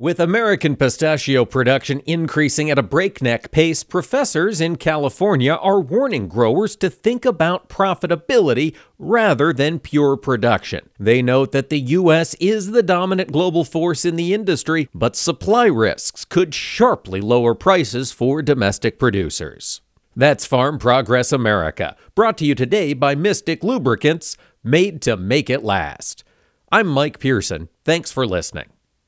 With American pistachio production increasing at a breakneck pace, professors in California are warning growers to think about profitability rather than pure production. They note that the U.S. is the dominant global force in the industry, but supply risks could sharply lower prices for domestic producers. That's Farm Progress America, brought to you today by Mystic Lubricants, made to make it last. I'm Mike Pearson. Thanks for listening.